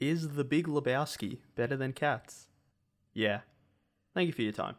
Is The Big Lebowski better than Cats? Yeah. Thank you for your time.